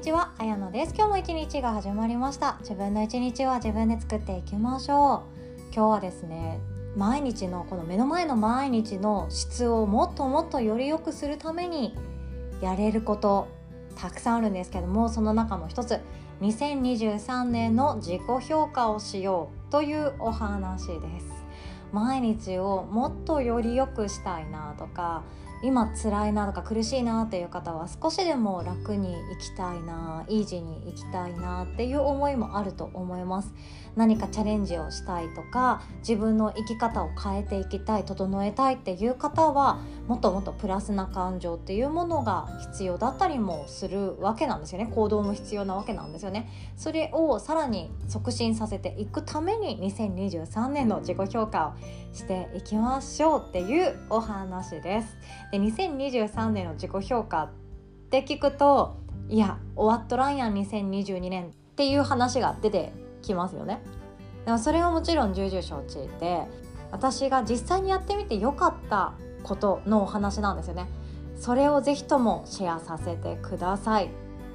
にちは、あやのです。今日も一日が始まりました。自分の一日は自分で作っていきましょう。今日はですね、毎日のこの目の前の毎日の質をもっともっとより良くするためにやれることたくさんあるんですけども、その中の一つ、2023年の自己評価をしようというお話です。毎日をもっとより良くしたいなとか、今辛いなとか苦しいなっていう方は、少しでも楽に生きたいな、イージーに生きたいなっていう思いもあると思います。何かチャレンジをしたいとか、自分の生き方を変えていきたい、整えたいっていう方は、もっともっとプラスな感情っていうものが必要だったりもするわけなんですよね。行動も必要なわけなんですよね。それをさらに促進させていくために、2023年の自己評価をしていきましょうっていうお話です。で、2023年の自己評価って聞くと、いや終わっとらんやん2022年っていう話が出てきますよね。でもそれはもちろん重々承知で、私が実際にやってみて良かったことのお話なんですよね。それをぜひともシェアさせてください。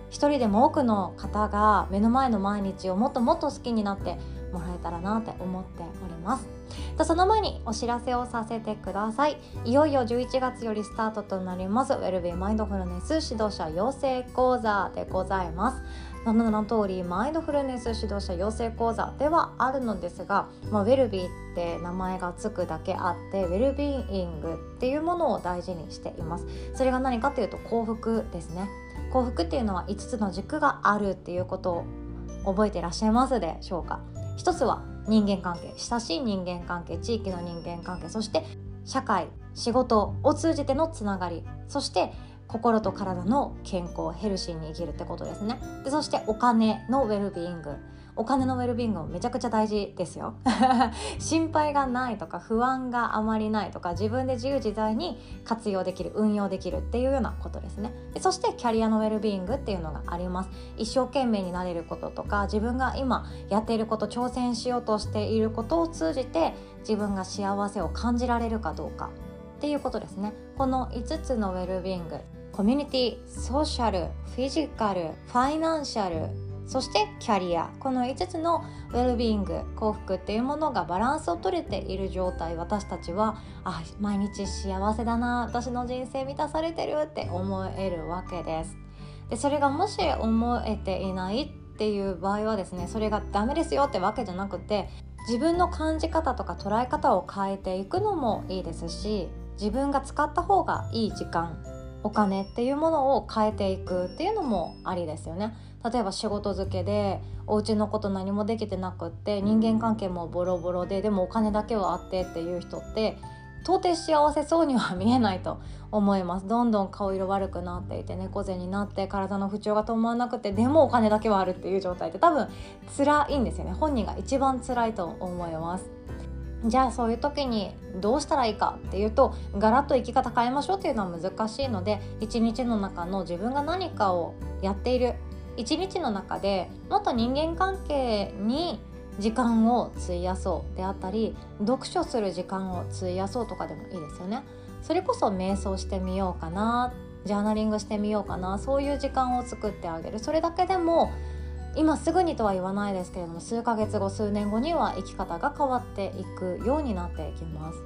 一人でも多くの方が目の前の毎日をもっともっと好きになってもらえたらなって思っております。その前にお知らせをさせてください。いよいよ11月よりスタートとなりますウェルビーマインドフルネス指導者養成講座でございます。名の通りマインドフルネス指導者養成講座ではあるのですが、ウェルビーって名前がつくだけあって、ウェルビーイングっていうものを大事にしています。それが何かというと幸福ですね。幸福っていうのは5つの軸があるっていうことを覚えていらっしゃいますでしょうか。一つは人間関係、親しい人間関係、地域の人間関係、そして社会、仕事を通じてのつながり、そして心と体の健康、ヘルシーに生きるってことですね。で、そしてお金のウェルビーイング、お金のウェルビーイングもめちゃくちゃ大事ですよ心配がないとか、不安があまりないとか、自分で自由自在に活用できる、運用できるっていうようなことですね。で、そしてキャリアのウェルビーイングっていうのがあります。一生懸命になれることとか、自分が今やっていること、挑戦しようとしていることを通じて自分が幸せを感じられるかどうかっていうことですね。この5つのウェルビーイング、コミュニティ、ソーシャル、フィジカル、ファイナンシャル、そしてキャリア、この5つのウェルビーイング、幸福っていうものがバランスを取れている状態、私たちは毎日幸せだな、私の人生満たされてるって思えるわけです。で、それがもし思えていないっていう場合はですね、それがダメですよってわけじゃなくて、自分の感じ方とか捉え方を変えていくのもいいですし、自分が使った方がいい時間、お金っていうものを変えていくっていうのもありですよね。例えば仕事漬けでお家のこと何もできてなくって、人間関係もボロボロで、でもお金だけはあってっていう人って、到底幸せそうには見えないと思います。どんどん顔色悪くなっていて、猫背になって、体の不調が止まらなくて、でもお金だけはあるっていう状態って、多分辛いんですよね。本人が一番辛いと思います。じゃあそういう時にどうしたらいいかっていうと、ガラッと生き方変えましょうっていうのは難しいので、一日の中の自分が何かをやっている一日の中で、もっと人間関係に時間を費やそうであったり、読書する時間を費やそうとかでもいいですよね。それこそ瞑想してみようかな、ジャーナリングしてみようかな、そういう時間を作ってあげる。それだけでも今すぐにとは言わないですけれども、数ヶ月後、数年後には生き方が変わっていくようになっていきます。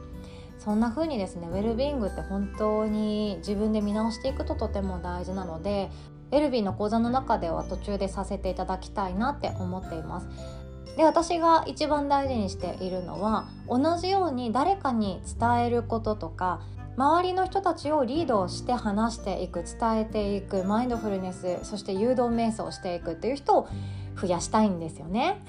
そんな風にですね、ウェルビーイングって本当に自分で見直していくととても大事なので、ウェルビーの講座の中では途中でさせていただきたいなって思っています。で、私が一番大事にしているのは、同じように誰かに伝えることとか、周りの人たちをリードして話していく、伝えていく、マインドフルネス、そして誘導瞑想をしていくっていう人を増やしたいんですよね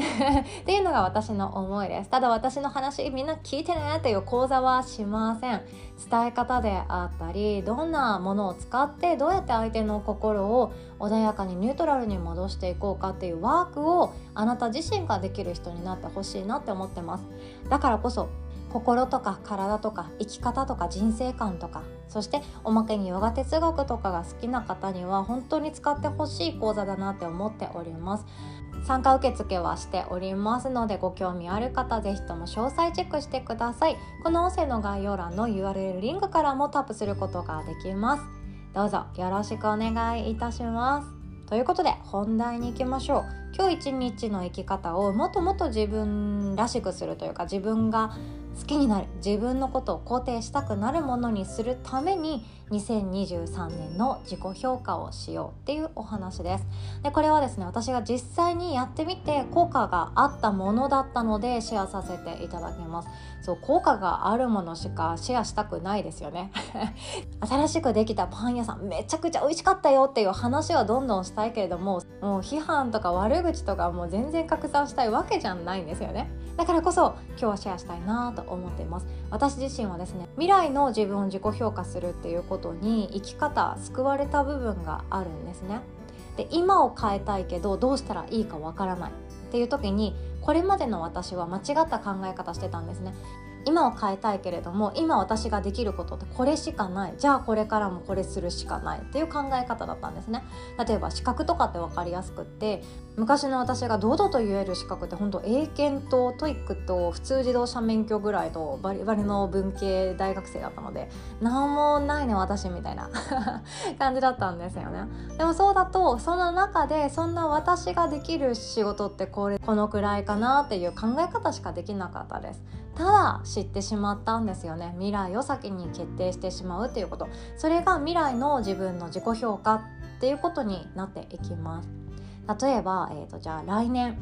っていうのが私の思いです。ただ私の話みんな聞いてねっていう講座はしません。伝え方であったり、どんなものを使ってどうやって相手の心を穏やかにニュートラルに戻していこうかっていうワークを、あなた自身ができる人になってほしいなって思ってます。だからこそ心とか体とか生き方とか人生観とか、そしておまけにヨガ哲学とかが好きな方には本当に使ってほしい講座だなって思っております。参加受付はしておりますので、ご興味ある方ぜひとも詳細チェックしてください。この音声の概要欄の URL リンクからもタップすることができます。どうぞよろしくお願いいたします。ということで本題に行きましょう。今日一日の生き方をもっともっと自分らしくするというか、自分が好きになる、自分のことを肯定したくなるものにするために2023年の自己評価をしようっていうお話です。でこれはですね、私が実際にやってみて効果があったものだったのでシェアさせていただきます。そう、効果があるものしかシェアしたくないですよね新しくできたパン屋さんめちゃくちゃ美味しかったよっていう話はどんどんしたいけれども、もう批判とか悪口とかもう全然拡散したいわけじゃないんですよね。だからこそ今日はシェアしたいなと思っています。私自身はですね、未来の自分を自己評価するっていうことに生き方救われた部分があるんですね。で今を変えたいけどどうしたらいいかわからないっていう時に、これまでの私は間違った考え方してたんですね。今を変えたいけれども、今私ができることってこれしかない、じゃあこれからもこれするしかないっていう考え方だったんですね。例えば資格とかって分かりやすくって、昔の私が堂々と言える資格って本当英検とトイックと普通自動車免許ぐらいとバリバリの文系大学生だったので、なんもないね私みたいな感じだったんですよね。でもそうだと、その中でそんな私ができる仕事ってこのくらいかなっていう考え方しかできなかったです。ただ知ってしまったんですよね。未来を先に決定してしまうっていうこと、それが未来の自分の自己評価っていうことになっていきます。例えば、じゃあ来年、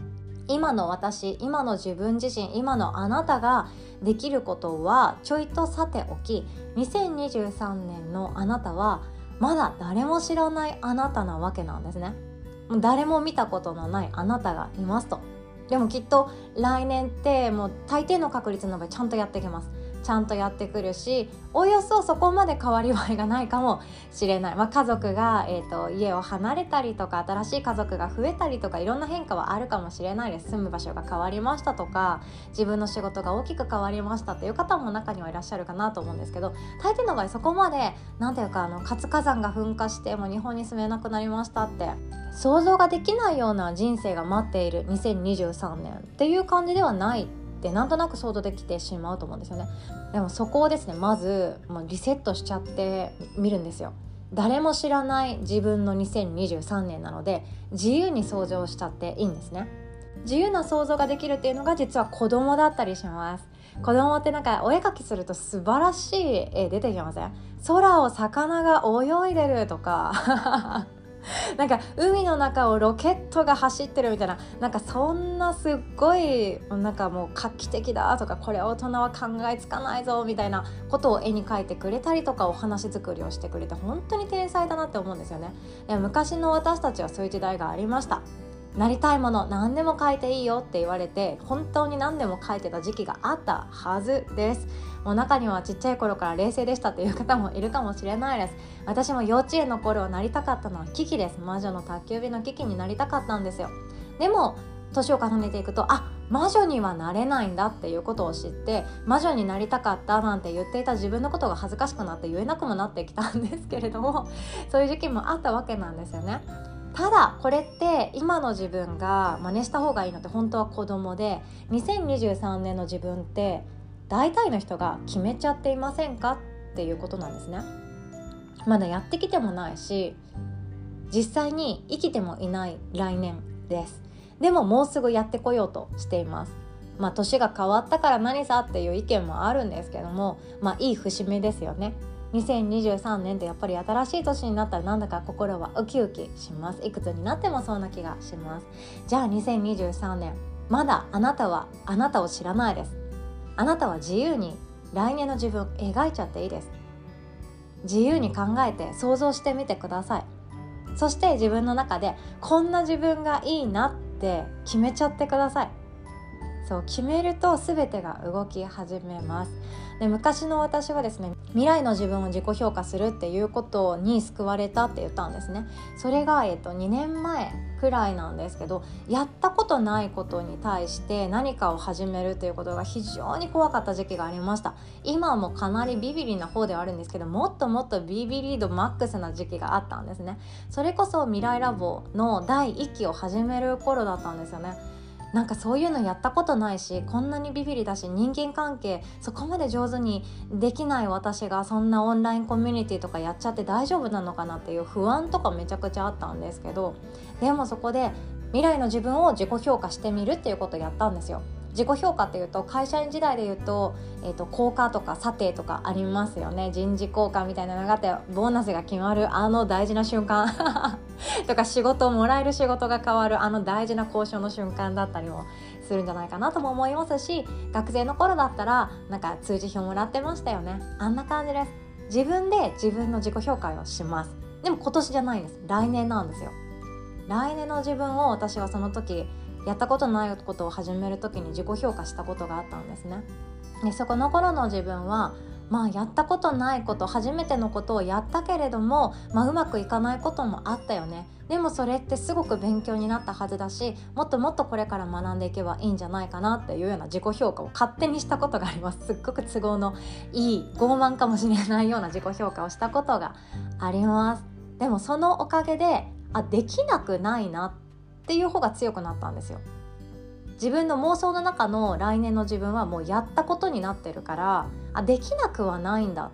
今の私、今の自分自身、今のあなたができることはちょいとさておき、2023年のあなたはまだ誰も知らないあなたなわけなんですね。誰も見たことのないあなたがいますと。でもきっと来年ってもう大抵の確率の場合ちゃんとやってきます。ちゃんとやってくるし、およそそこまで変わり映えがないかもしれない、家族が、家を離れたりとか、新しい家族が増えたりとか、いろんな変化はあるかもしれないです。住む場所が変わりましたとか、自分の仕事が大きく変わりましたっていう方も中にはいらっしゃるかなと思うんですけど、大抵の場合そこまでなんていうか、活火山が噴火してもう日本に住めなくなりましたって想像ができないような人生が待っている2023年っていう感じではないってなんとなく想像できてしまうと思うんですよね。でもそこをですね、まずリセットしちゃってみるんですよ。誰も知らない自分の2023年なので、自由に想像しちゃっていいんですね。自由な想像ができるっていうのが実は子供だったりします。子供ってなんかお絵描きすると素晴らしい絵出てきません？空を魚が泳いでるとかなんか海の中をロケットが走ってるみたいな、なんかそんなすっごいなんかもう画期的だとか、これ大人は考えつかないぞみたいなことを絵に描いてくれたりとか、お話作りをしてくれて本当に天才だなって思うんですよね。昔の私たちはそういう時代がありました。なりたいもの何でも描いていいよって言われて、本当に何でも描いてた時期があったはずです。もう中にはちっちゃい頃から冷静でしたっていう方もいるかもしれないです。私も幼稚園の頃なりたかったのはキキです。魔女の宅急便のキキになりたかったんですよ。でも年を重ねていくと、魔女にはなれないんだっていうことを知って、魔女になりたかったなんて言っていた自分のことが恥ずかしくなって言えなくもなってきたんですけれども、そういう時期もあったわけなんですよね。ただこれって今の自分が真似した方がいいのって本当は子供で、2023年の自分って大体の人が決めちゃっていませんかっていうことなんですね。まだやってきてもないし、実際に生きてもいない来年です。でももうすぐやってこようとしています。年が変わったから何さっていう意見もあるんですけども、いい節目ですよね。2023年ってやっぱり新しい年になったらなんだか心はウキウキします。いくつになってもそうな気がします。じゃあ2023年、まだあなたはあなたを知らないです。あなたは自由に来年の自分描いちゃっていいです。自由に考えて想像してみてください。そして自分の中でこんな自分がいいなって決めちゃってください。そう決めると全てが動き始めます。で昔の私はですね、未来の自分を自己評価するっていうことに救われたって言ったんですね。それが、2年前くらいなんですけど、やったことないことに対して何かを始めるということが非常に怖かった時期がありました。今もかなりビビリな方ではあるんですけど、もっともっとビビリ度マックスな時期があったんですね。それこそ未来ラボの第1期を始める頃だったんですよね。なんかそういうのやったことないし、こんなにビビりだし人間関係そこまで上手にできない私がそんなオンラインコミュニティとかやっちゃって大丈夫なのかなっていう不安とかめちゃくちゃあったんですけど、でもそこで未来の自分を自己評価してみるっていうことをやったんですよ。自己評価っていうと会社員時代で言うと、効果とか査定とかありますよね。人事効果みたいなのがあって、ボーナスが決まるあの大事な瞬間とか、仕事をもらえる仕事が変わるあの大事な交渉の瞬間だったりもするんじゃないかなとも思いますし、学生の頃だったらなんか通知表もらってましたよね。あんな感じです。自分で自分の自己評価をします。でも今年じゃないです、来年なんですよ。来年の自分を私はその時やったことないことを始める時に自己評価したことがあったんですね。でそこの頃の自分は、まあやったことないこと、初めてのことをやったけれども、うまくいかないこともあったよね。でもそれってすごく勉強になったはずだし、もっともっとこれから学んでいけばいいんじゃないかなっていうような自己評価を勝手にしたことがあります。すっごく都合のいい、傲慢かもしれないような自己評価をしたことがあります。でもそのおかげで、できなくないなっていう方が強くなったんですよ。自分の妄想の中の来年の自分はもうやったことになってるから、できなくはないんだ、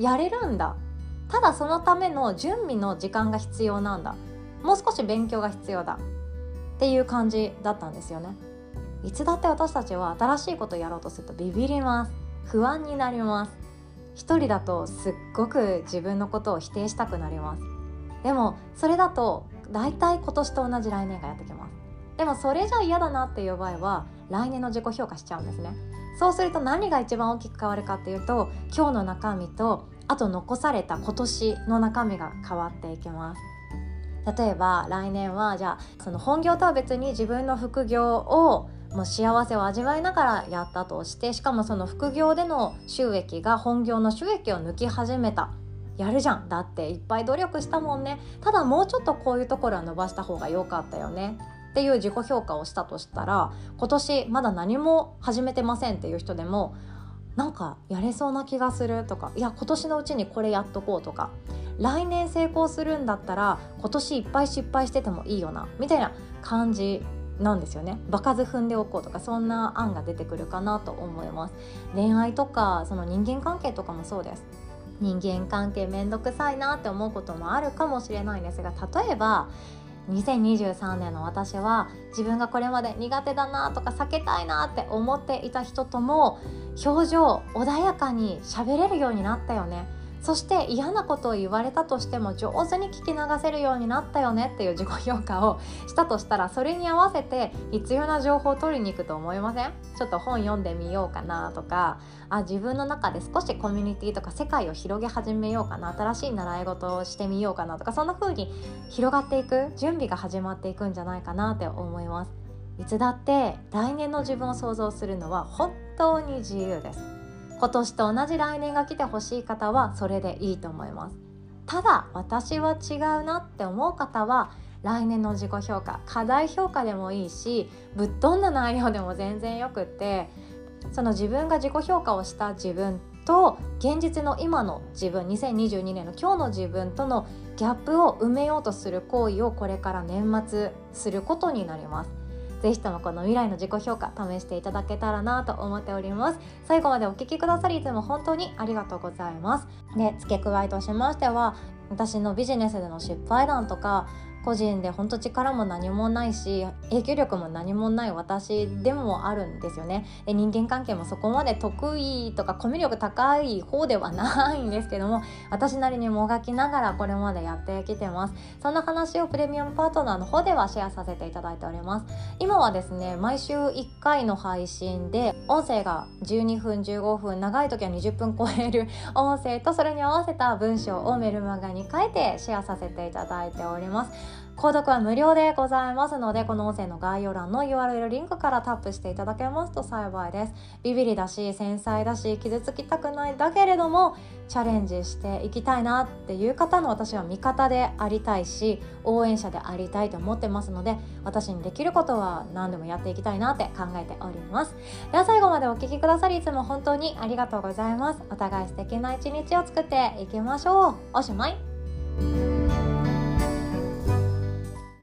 やれるんだ、ただそのための準備の時間が必要なんだ、もう少し勉強が必要だっていう感じだったんですよね。いつだって私たちは新しいことをやろうとするとビビります。不安になります。一人だとすっごく自分のことを否定したくなります。でもそれだと大体今年と同じ来年がやってきます。でもそれじゃ嫌だなっていう場合は来年の自己評価しちゃうんですね。そうすると何が一番大きく変わるかっていうと、今日の中身とあと残された今年の中身が変わっていきます。例えば来年はじゃあその本業とは別に自分の副業をもう幸せを味わいながらやったとして、しかもその副業での収益が本業の収益を抜き始めた、やるじゃん、だっていっぱい努力したもんね、ただもうちょっとこういうところは伸ばした方が良かったよねっていう自己評価をしたとしたら、今年まだ何も始めてませんっていう人でもなんかやれそうな気がするとか、いや今年のうちにこれやっとこうとか、来年成功するんだったら今年いっぱい失敗しててもいいよなみたいな感じなんですよね。場数踏んでおこうとか、そんな案が出てくるかなと思います。恋愛とかその人間関係とかもそうです。人間関係めんどくさいなって思うこともあるかもしれないんですが、例えば2023年の私は自分がこれまで苦手だなとか避けたいなって思っていた人とも表情穏やかに喋れるようになったよね。そして嫌なことを言われたとしても上手に聞き流せるようになったよねっていう自己評価をしたとしたら、それに合わせて必要な情報を取りに行くと思いません？ちょっと本読んでみようかなとか、自分の中で少しコミュニティとか世界を広げ始めようかな、新しい習い事をしてみようかなとか、そんな風に広がっていく準備が始まっていくんじゃないかなって思います。いつだって来年の自分を想像するのは本当に自由です。今年と同じ来年が来てほしい方はそれでいいと思います。ただ私は違うなって思う方は、来年の自己評価、課題評価でもいいし、ぶっ飛んだ内容でも全然よくって、その自分が自己評価をした自分と現実の今の自分、2022年の今日の自分とのギャップを埋めようとする行為をこれから年末することになります。ぜひともこの未来の自己評価試していただけたらなと思っております。最後までお聞きくださりいつも本当にありがとうございます。で、付け加えとしましては、私のビジネスでの失敗談とか、個人で本当力も何もないし影響力も何もない私でもあるんですよね。で、人間関係もそこまで得意とかコミュ力高い方ではないんですけども、私なりにもがきながらこれまでやってきてます。そんな話をプレミアムパートナーの方ではシェアさせていただいております。今はですね、毎週1回の配信で音声が12分15分、長い時は20分超える音声と、それに合わせた文章をメルマガに書いてシェアさせていただいております。購読は無料でございますので、この音声の概要欄の URL リンクからタップしていただけますと幸いです。ビビりだし、繊細だし、傷つきたくない、だけれどもチャレンジしていきたいなっていう方の私は味方でありたいし、応援者でありたいと思ってますので、私にできることは何でもやっていきたいなって考えております。では最後までお聞きくださりいつも本当にありがとうございます。お互い素敵な一日を作っていきましょう。おしまい。